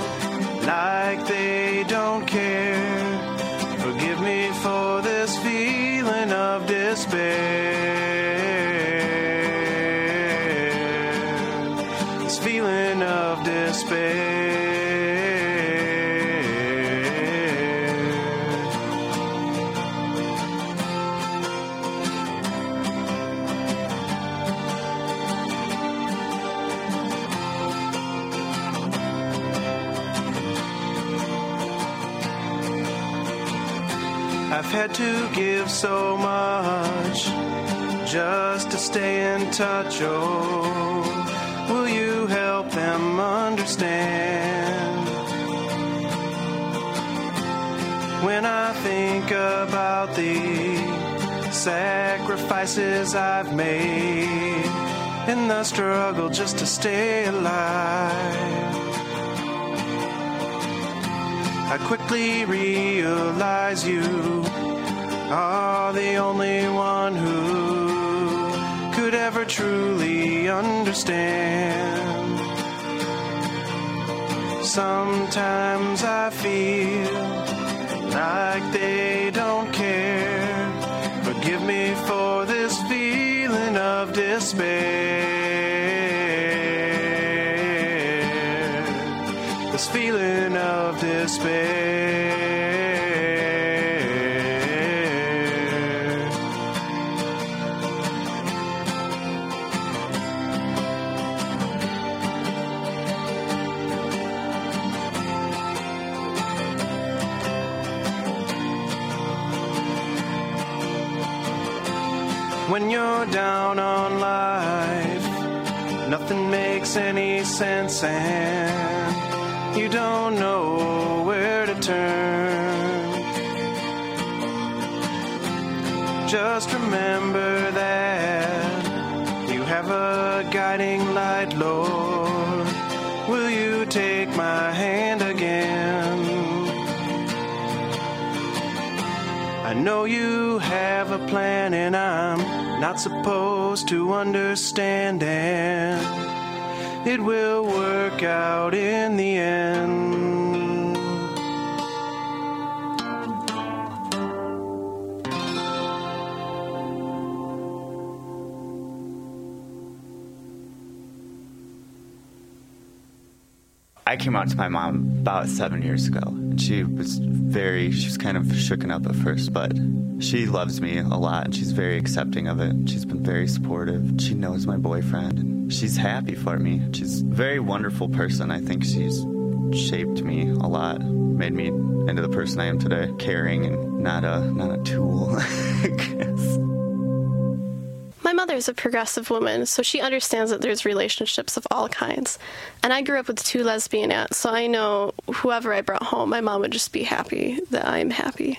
like they don't care. Forgive me for this feeling of despair. Had to give so much just to stay in touch. Oh, will you help them understand? When I think about the sacrifices I've made in the struggle just to stay alive, I quickly realize you are the only one who could ever truly understand. Sometimes I feel like they don't care. Forgive me for this feeling of despair. this feeling of despair. When you're down on life, nothing makes any sense and you don't know where to turn. Just remember that you have a guiding light, Lord. Will you take my hand again? I know you have a plan, and I'm not supposed to understand it. It will work out in the end. I came out to my mom about seven years ago, and she was very, she was kind of shooken up at first, but she loves me a lot, and she's very accepting of it. She's been very supportive. She knows my boyfriend, and she's happy for me. She's a very wonderful person. I think she's shaped me a lot, made me into the person I am today, caring and not a not a tool, I guess. My mother is a progressive woman, so she understands that there's relationships of all kinds. And I grew up with two lesbian aunts, so I know whoever I brought home, my mom would just be happy that I'm happy.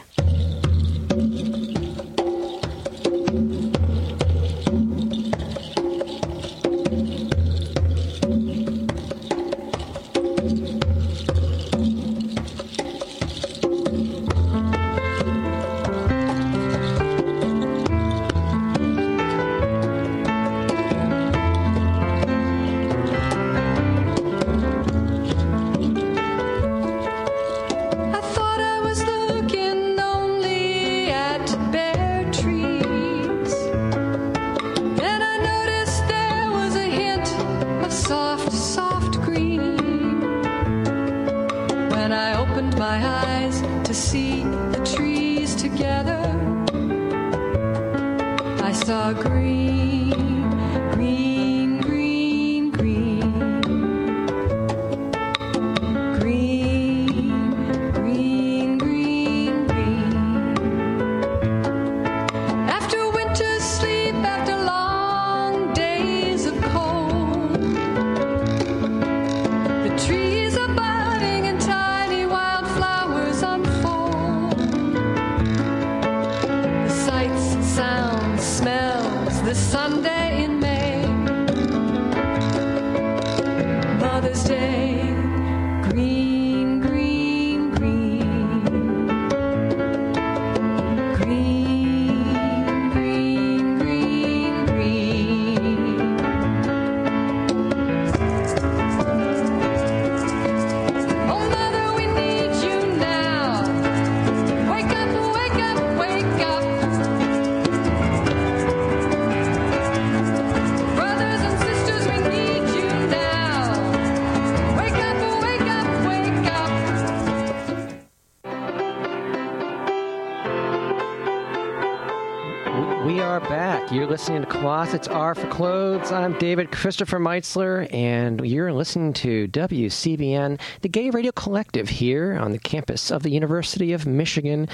You're listening to Closets Are for Clothes. I'm David Christopher Meitzel, and you're listening to W C B N, the Gay Radio Collective, here on the campus of the University of Michigan,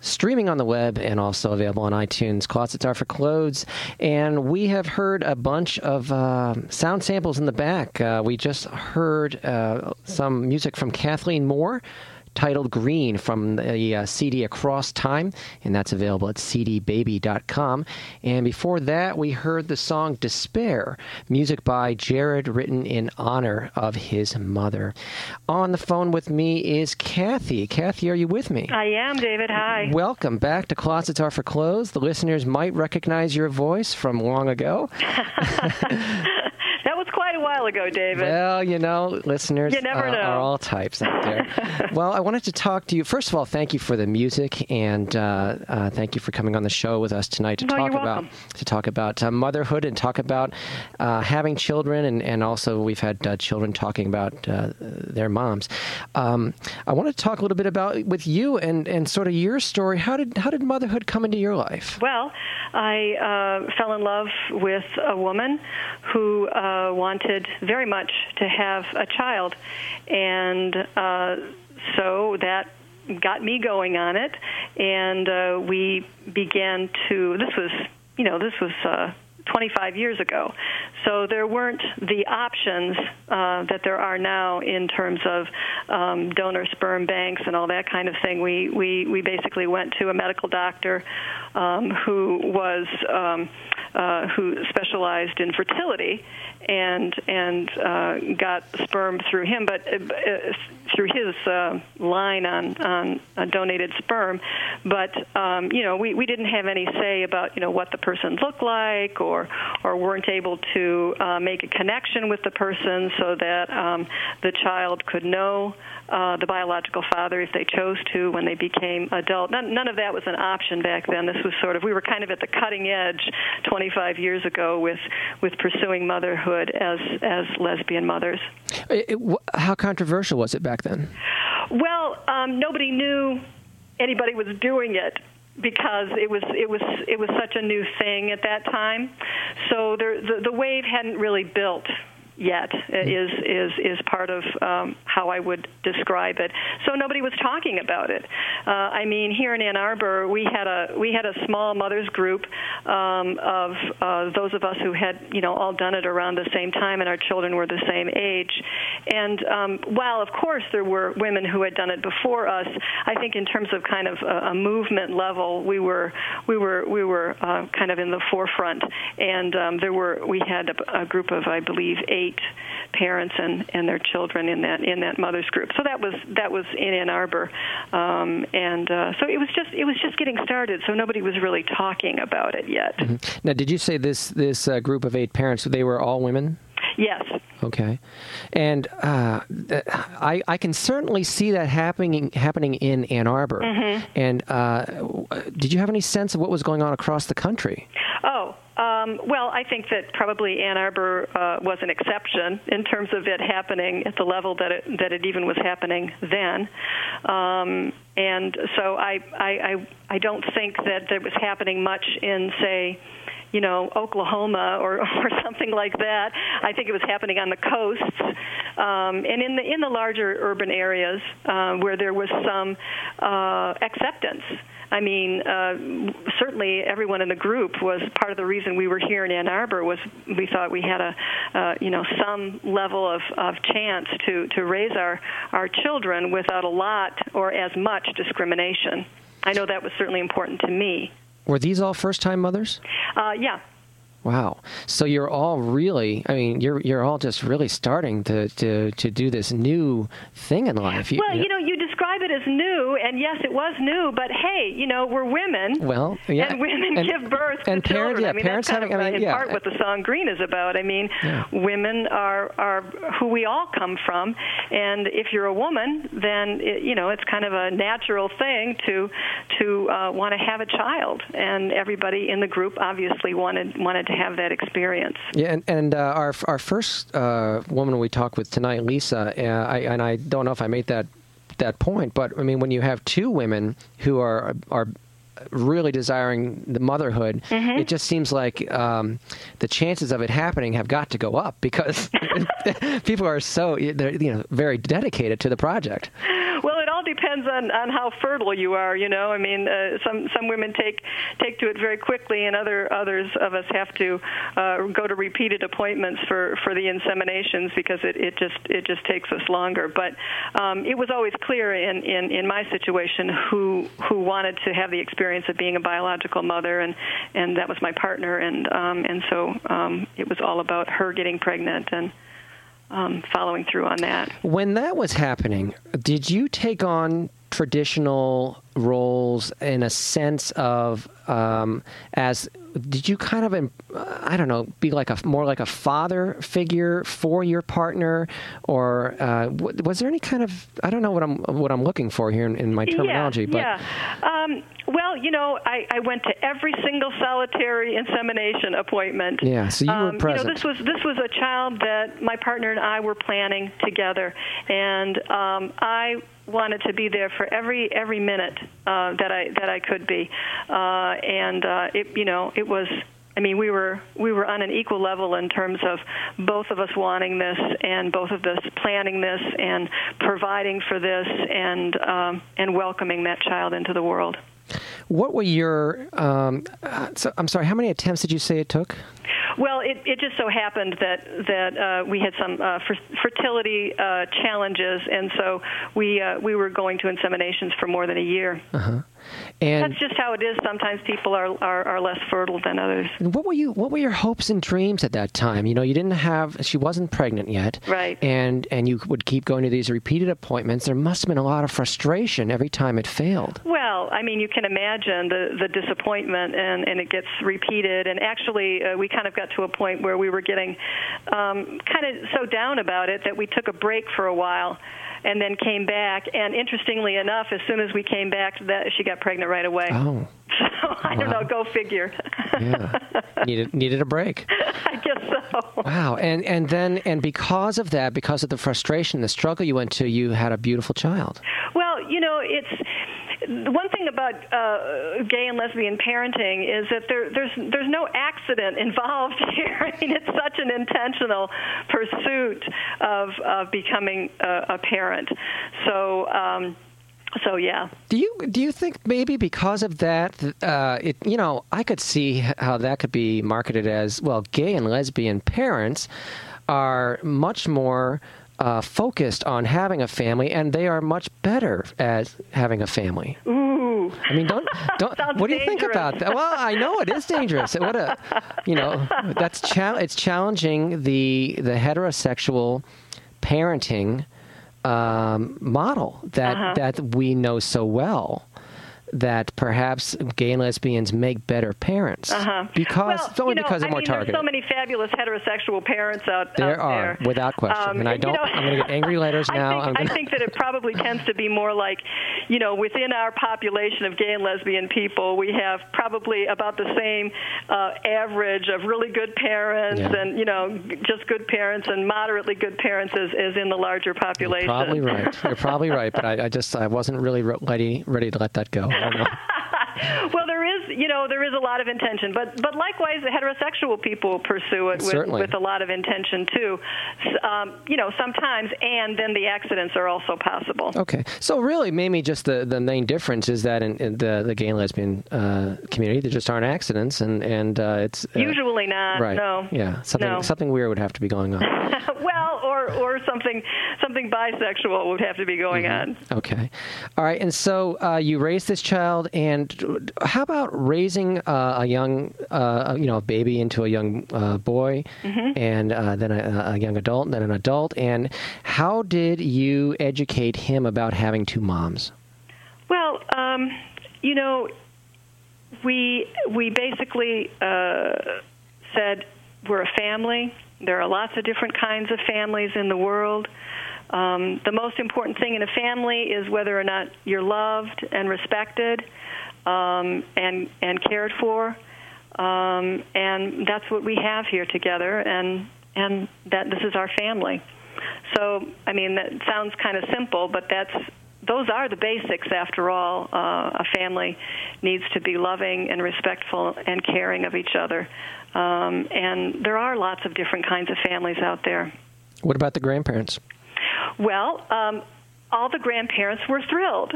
streaming on the web and also available on iTunes. Closets Are for Clothes. And we have heard a bunch of uh, sound samples in the back. Uh, we just heard uh, some music from Kathleen Moore, titled Green, from the uh, C D Across Time, and that's available at c d baby dot com. And before that, we heard the song Despair, music by Jared, written in honor of his mother. On the phone with me is Kathy. Kathy, are you with me? I am, David. Hi. Welcome back to Closets Are for Clothes. The listeners might recognize your voice from long ago. That was quite quite a while ago, David. Well, you know, listeners you never uh, know. Are all types out there. Well, I wanted to talk to you. First of all, thank you for the music, and uh, uh, thank you for coming on the show with us tonight to no, talk about to talk about uh, motherhood and talk about uh, having children, and, and also we've had uh, children talking about uh, their moms. Um, I want to talk a little bit about with you and, and sort of your story. How did how did motherhood come into your life? Well, I uh, fell in love with a woman who uh, wanted very much to have a child, and uh, so that got me going on it, and uh, we began to, this was, you know, this was uh, twenty-five years ago, so there weren't the options uh, that there are now in terms of um, donor sperm banks and all that kind of thing. We, we, we basically went to a medical doctor um, who was, um, uh, who specialized in fertility, and and uh, got sperm through him, but uh, through his uh, line on, on uh, donated sperm. But, um, you know, we, we didn't have any say about, you know, what the person looked like, or, or weren't able to uh, make a connection with the person so that um, the child could know uh, the biological father if they chose to when they became adult. None, none of that was an option back then. This was sort of, we were kind of at the cutting edge twenty-five years ago with, with pursuing motherhood as as lesbian mothers. It, it, how controversial was it back then? Well, um, nobody knew anybody was doing it, because it was it was it was such a new thing at that time. So there, the the wave hadn't really built yet. It is is is part of um, how I would describe it. So nobody was talking about it. Uh, I mean, here in Ann Arbor, we had a we had a small mothers group um, of uh, those of us who had, you know, all done it around the same time, and our children were the same age. And um, while, of course, there were women who had done it before us, I think in terms of kind of a, a movement level, we were we were we were uh, kind of in the forefront. And um, there were we had a, a group of, I believe, eight. parents and, and their children in that in that mother's group. So that was that was in Ann Arbor, um, and uh, so it was just it was just getting started. So nobody was really talking about it yet. Mm-hmm. Now, did you say this this uh, group of eight parents? They were all women? Yes. Okay, and uh, I I can certainly see that happening happening in Ann Arbor. Mm-hmm. And uh, did you have any sense of what was going on across the country? Oh. Um, well, I think that probably Ann Arbor uh, was an exception in terms of it happening at the level that it, that it even was happening then. Um, and so I, I, I, I don't think that it was happening much in, say, you know, Oklahoma or, or something like that. I think it was happening on the coasts um, and in the in the larger urban areas uh, where there was some uh, acceptance. I mean, uh, certainly everyone in the group was part of the reason we were here in Ann Arbor was we thought we had a, uh, you know, some level of, of chance to, to raise our, our children without a lot or as much discrimination. I know that was certainly important to me. Were these all first-time mothers? Uh, yeah. Wow. So you're all really, I mean, you're you're all just really starting to, to, to do this new thing in life. You, well, you know, you describe it as new, and yes, it was new, but hey, you know, we're women. Well, yeah. And women and, give birth and to parent, children. Yeah, I mean, parents that's kind having, of, I mean, in yeah. part what the song Green is about. I mean, yeah. women are, are who we all come from, and if you're a woman, then, it, you know, it's kind of a natural thing to to uh, want to have a child, and everybody in the group obviously wanted wanted to have that experience. Yeah, and, and uh, our our first uh, woman we talked with tonight, Lisa, uh, I, and I don't know if I made that that point, but I mean, when you have two women who are are really desiring the motherhood, mm-hmm. it just seems like um, the chances of it happening have got to go up because people are so you know very dedicated to the project. Well, it all depends on, on how fertile you are, you know. I mean, uh, some some women take take to it very quickly, and other others of us have to uh, go to repeated appointments for, for the inseminations because it, it just it just takes us longer. But um, it was always clear in, in, in my situation who who wanted to have the experience of being a biological mother, and, and that was my partner, and um, and so um, it was all about her getting pregnant and. Um, following through on that. When that was happening, did you take on traditional roles in a sense of um, as did you kind of I don't know be like a more like a father figure for your partner, or uh, w- was there any kind of I don't know what I'm what I'm looking for here in, in my terminology? Yeah, but yeah. Um, well, you know, I, I went to every single solitary insemination appointment. Yeah, so you um, were present. You know, this was this was a child that my partner and I were planning together, and um, I. wanted to be there for every every minute uh, that I that I could be, uh, and uh, it you know it was. I mean, we were we were on an equal level in terms of both of us wanting this, and both of us planning this, and providing for this, and um, and welcoming that child into the world. What were your? Um, uh, so, I'm sorry. How many attempts did you say it took? Well, it, it just so happened that that uh, we had some uh, fer- fertility uh, challenges, and so we uh, we were going to inseminations for more than a year. Uh-huh. And that's just how it is. Sometimes people are, are, are less fertile than others. And what were you? What were your hopes and dreams at that time? You know, you didn't have. She wasn't pregnant yet. Right. And and you would keep going to these repeated appointments. There must have been a lot of frustration every time it failed. Well, I mean, you can imagine the, the disappointment, and, and it gets repeated. And actually, uh, we kind of got to a point where we were getting um, kind of so down about it that we took a break for a while. And then came back, and interestingly enough, as soon as we came back, that she got pregnant right away. Oh. So I wow. don't know. Go figure. Yeah, needed needed a break. I guess so. Wow, and and then and because of that, because of the frustration, the struggle you went to, you had a beautiful child. Well, you know, it's. The one thing about uh, gay and lesbian parenting is that there, there's there's no accident involved here. I mean, it's such an intentional pursuit of of becoming a, a parent. So. Um, So yeah. Do you do you think maybe because of that, uh, it you know I could see how that could be marketed as well. Gay and lesbian parents are much more uh, focused on having a family, and they are much better at having a family. Ooh. I mean, don't don't. What do you dangerous. Think about that? Well, I know it is dangerous. What a you know that's cha- it's challenging the the heterosexual parenting. Um, model that, uh-huh. that we know so well, that perhaps gay and lesbians make better parents uh-huh. because well, only you know, because they're I more mean, targeted. There's so many fabulous heterosexual parents out there. There are, there. Without question. Um, and I don't. You know, I'm going to get angry letters now. I think, gonna... I think that it probably tends to be more like, you know, within our population of gay and lesbian people, we have probably about the same uh, average of really good parents yeah. and, you know, just good parents and moderately good parents as, as in the larger population. You're probably right. You're probably right. But I, I just I wasn't really ready ready to let that go. I don't know. Well, there is, you know, there is a lot of intention, but but likewise, the heterosexual people pursue it with, with a lot of intention too, um, you know, sometimes, and then the accidents are also possible. Okay, so really, maybe just the, the main difference is that in, in the the gay and lesbian uh, community, there just aren't accidents, and and uh, it's uh, usually not. Right. No. Yeah. Something no. something weird would have to be going on. Well, or or something something bisexual would have to be going mm-hmm. on. Okay, all right, and so uh, you raised this child and. How about raising uh, a young, uh, you know, a baby into a young uh, boy, mm-hmm. and uh, then a, a young adult, and then an adult? And how did you educate him about having two moms? Well, um, you know, we we basically uh, said we're a family. There are lots of different kinds of families in the world. Um, the most important thing in a family is whether or not you're loved and respected. Um, and and cared for, um, and that's what we have here together, and and that this is our family. So, I mean, that sounds kind of simple, but that's those are the basics. After all, uh, a family needs to be loving and respectful and caring of each other, um, and there are lots of different kinds of families out there. What about the grandparents? Well, um, all the grandparents were thrilled.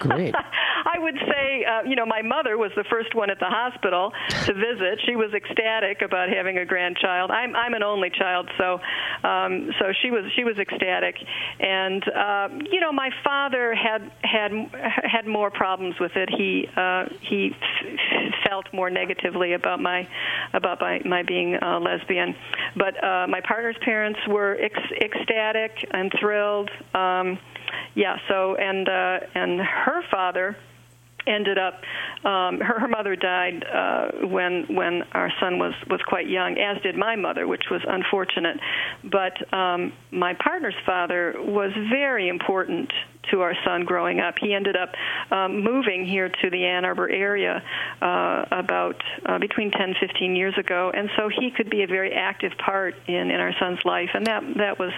Great. I would say, uh, you know, my mother was the first one at the hospital to visit. She was ecstatic about having a grandchild. I'm I'm an only child, so um, so she was she was ecstatic. And uh, you know, my father had had had more problems with it. He uh, he f- felt more negatively about my about my, my being uh, lesbian. But uh, my partner's parents were ec- ecstatic and thrilled. Um, yeah, so, and uh, and her father ended up, um, her, her mother died uh, when when our son was, was quite young, as did my mother, which was unfortunate. But um, my partner's father was very important to our son growing up. He ended up um, moving here to the Ann Arbor area uh, about uh, between ten, fifteen years ago, and so he could be a very active part in, in our son's life, and that that was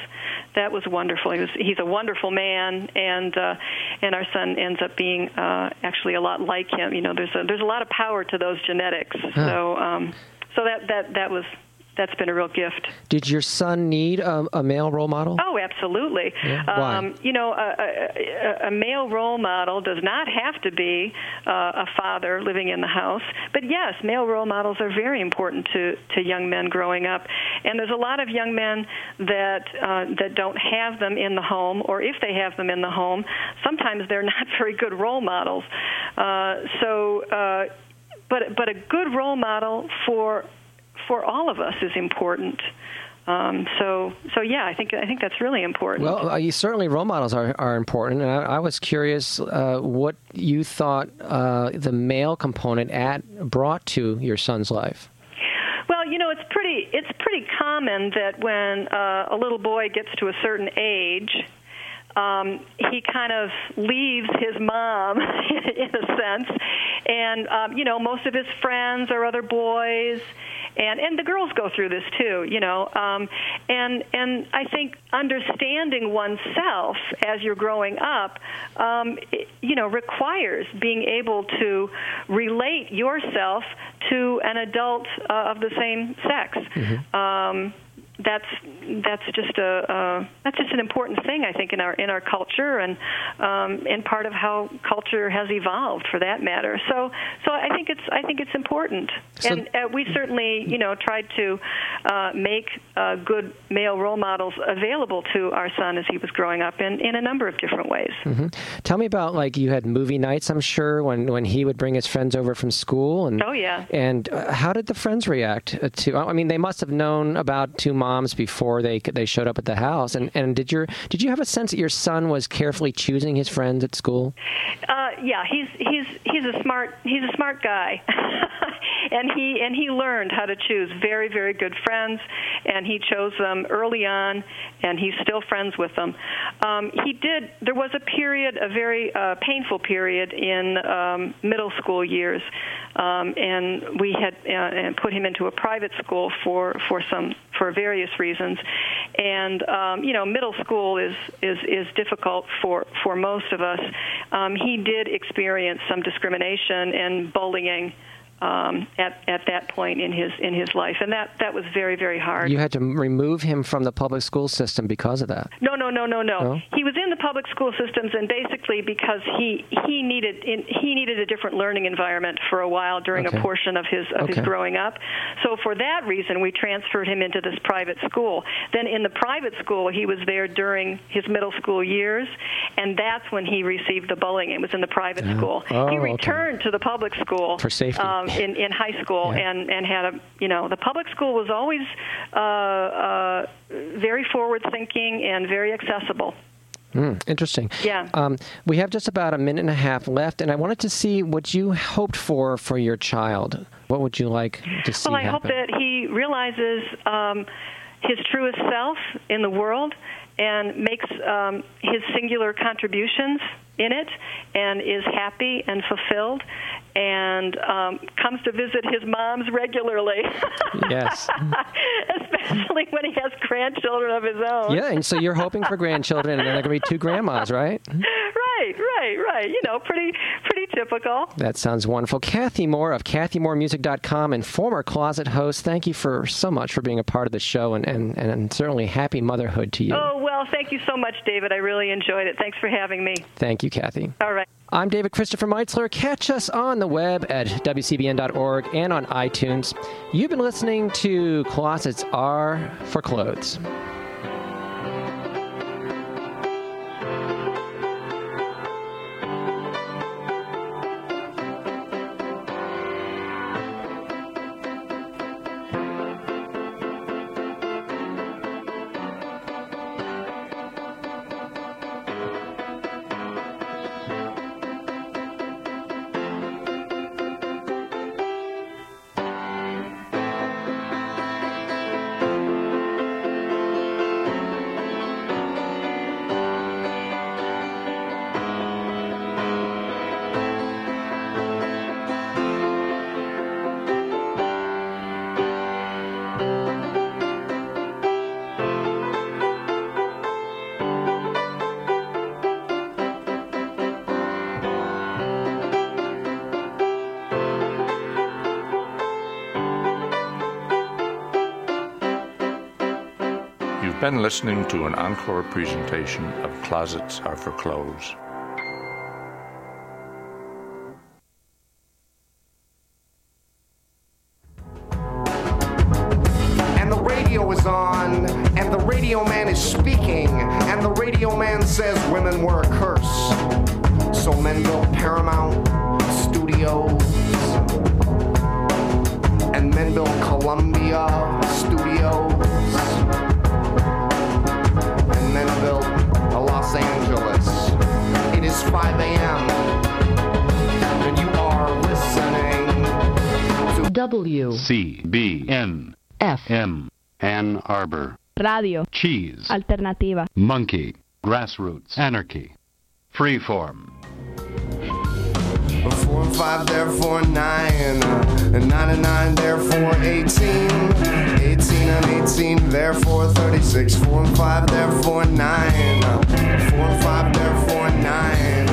that was wonderful. He was, he's a wonderful man, and uh, and our son ends up being uh, actually a lot like him. You know, there's a, there's a lot of power to those genetics. Huh. So um, so that that that was. That's been a real gift. Did your son need a, a male role model? Oh, absolutely. Yeah. Why? Um, you know, a, a, a male role model does not have to be uh, a father living in the house. But, yes, male role models are very important to, to young men growing up. And there's a lot of young men that uh, that don't have them in the home, or if they have them in the home, sometimes they're not very good role models. Uh, so, uh, but but a good role model for for all of us is important. Um, so, so yeah, I think I think that's really important. Well, uh, you certainly role models are, are important, and I, I was curious uh, what you thought uh, the male component at, brought to your son's life. Well, you know, it's pretty it's pretty common that when uh, a little boy gets to a certain age, Um, he kind of leaves his mom, in a sense, and um, you know, most of his friends are other boys, and, and the girls go through this too, you know, um, and and I think understanding oneself as you're growing up, um, it, you know, requires being able to relate yourself to an adult uh, of the same sex. Mm-hmm. Um, That's that's just a uh, that's just an important thing, I think, in our in our culture, and um, and part of how culture has evolved, for that matter. So so I think it's I think it's important, so, and uh, we certainly you know tried to uh, make uh, good male role models available to our son as he was growing up in, in a number of different ways. Mm-hmm. Tell me about, like, you had movie nights, I'm sure, when, when he would bring his friends over from school, and oh yeah, and uh, how did the friends react to? I mean, they must have known about two months. moms before they they showed up at the house, and and did your did you have a sense that your son was carefully choosing his friends at school? Uh, yeah, he's he's he's a smart he's a smart guy, and he and he learned how to choose very very good friends, and he chose them early on, and he's still friends with them. Um, he did. There was a period, a very uh, painful period in um, middle school years, um, and we had uh, and put him into a private school for for some for a very various reasons, and um, you know, middle school is is, is difficult for, for most of us. Um, he did experience some discrimination and bullying um, at at that point in his in his life, and that, that was very very hard. You had to remove him from the public school system because of that. No no no no no. no? He was in the public school systems, and basically because he he needed in, he needed a different learning environment for a while during okay. a portion of his of okay. his growing up. So for that reason, we transferred him into this private school. Then in the private school, he was there during his middle school years, and that's when he received the bullying. It was in the private oh. school. Oh, he returned okay. to the public school for safety. Um, In, in high school, yeah. and, and had a, you know, the public school was always uh, uh, very forward-thinking and very accessible. Mm, interesting. Yeah. Um, we have just about a minute and a half left, and I wanted to see what you hoped for for your child. What would you like to see Well, I happen? hope that he realizes um, his truest self in the world and makes um, his singular contributions in it, and is happy and fulfilled, and um, comes to visit his moms regularly. Yes. Especially when he has grandchildren of his own. Yeah, and so you're hoping for grandchildren, and there are going to be two grandmas, right? Right, right, right. You know, pretty pretty typical. That sounds wonderful. Kathy Moore of kathy moore music dot com and former Closet host, thank you for so much for being a part of the show, and, and, and certainly happy motherhood to you. Oh, well, thank you so much, David. I really enjoyed it. Thanks for having me. Thank you, Kathy. All right. I'm David Christopher Meitzler. Catch us on the web at W C B N dot org and on iTunes. You've been listening to Closets Are for Clothes. been listening to an encore presentation of Closets Are for Clothes. And the radio is on, and the radio man is speaking, and the radio man says women were a curse. So men built Paramount Studios, and men built Columbia Studios. And then built a Los Angeles. It is five a.m. and you are listening to W C B N F M Ann Arbor Radio, Cheese Alternativa, Monkey, Grassroots Anarchy, Freeform. Four and five, therefore nine. And nine and nine, therefore eighteen. Eighteen and eighteen, therefore thirty-six. Four and five, therefore nine. Four and five, therefore nine.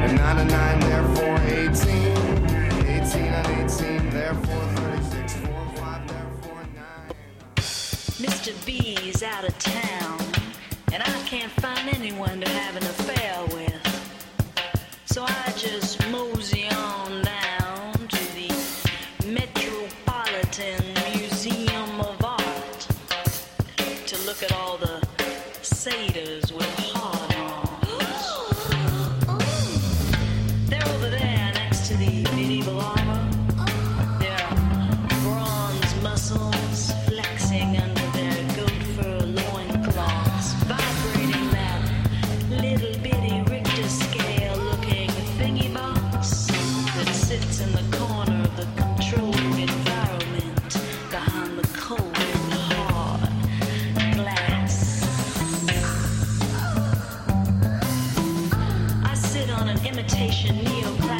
And nine and nine, therefore eighteen. Eighteen and eighteen, therefore thirty-six. Four and five, therefore nine. Mister B's out of town, and I can't find anyone to have an affair with. So I just mosey on down to the Metropolitan Museum of Art to look at all the satyrs with hard-ons. They're over there next to the medieval armor. Their bronze muscles flexing under their goat fur loincloths, vibrating that little bitty Richter scale that sits in the corner of the controlled environment behind the cold and hard glass. I sit on an imitation neoclassical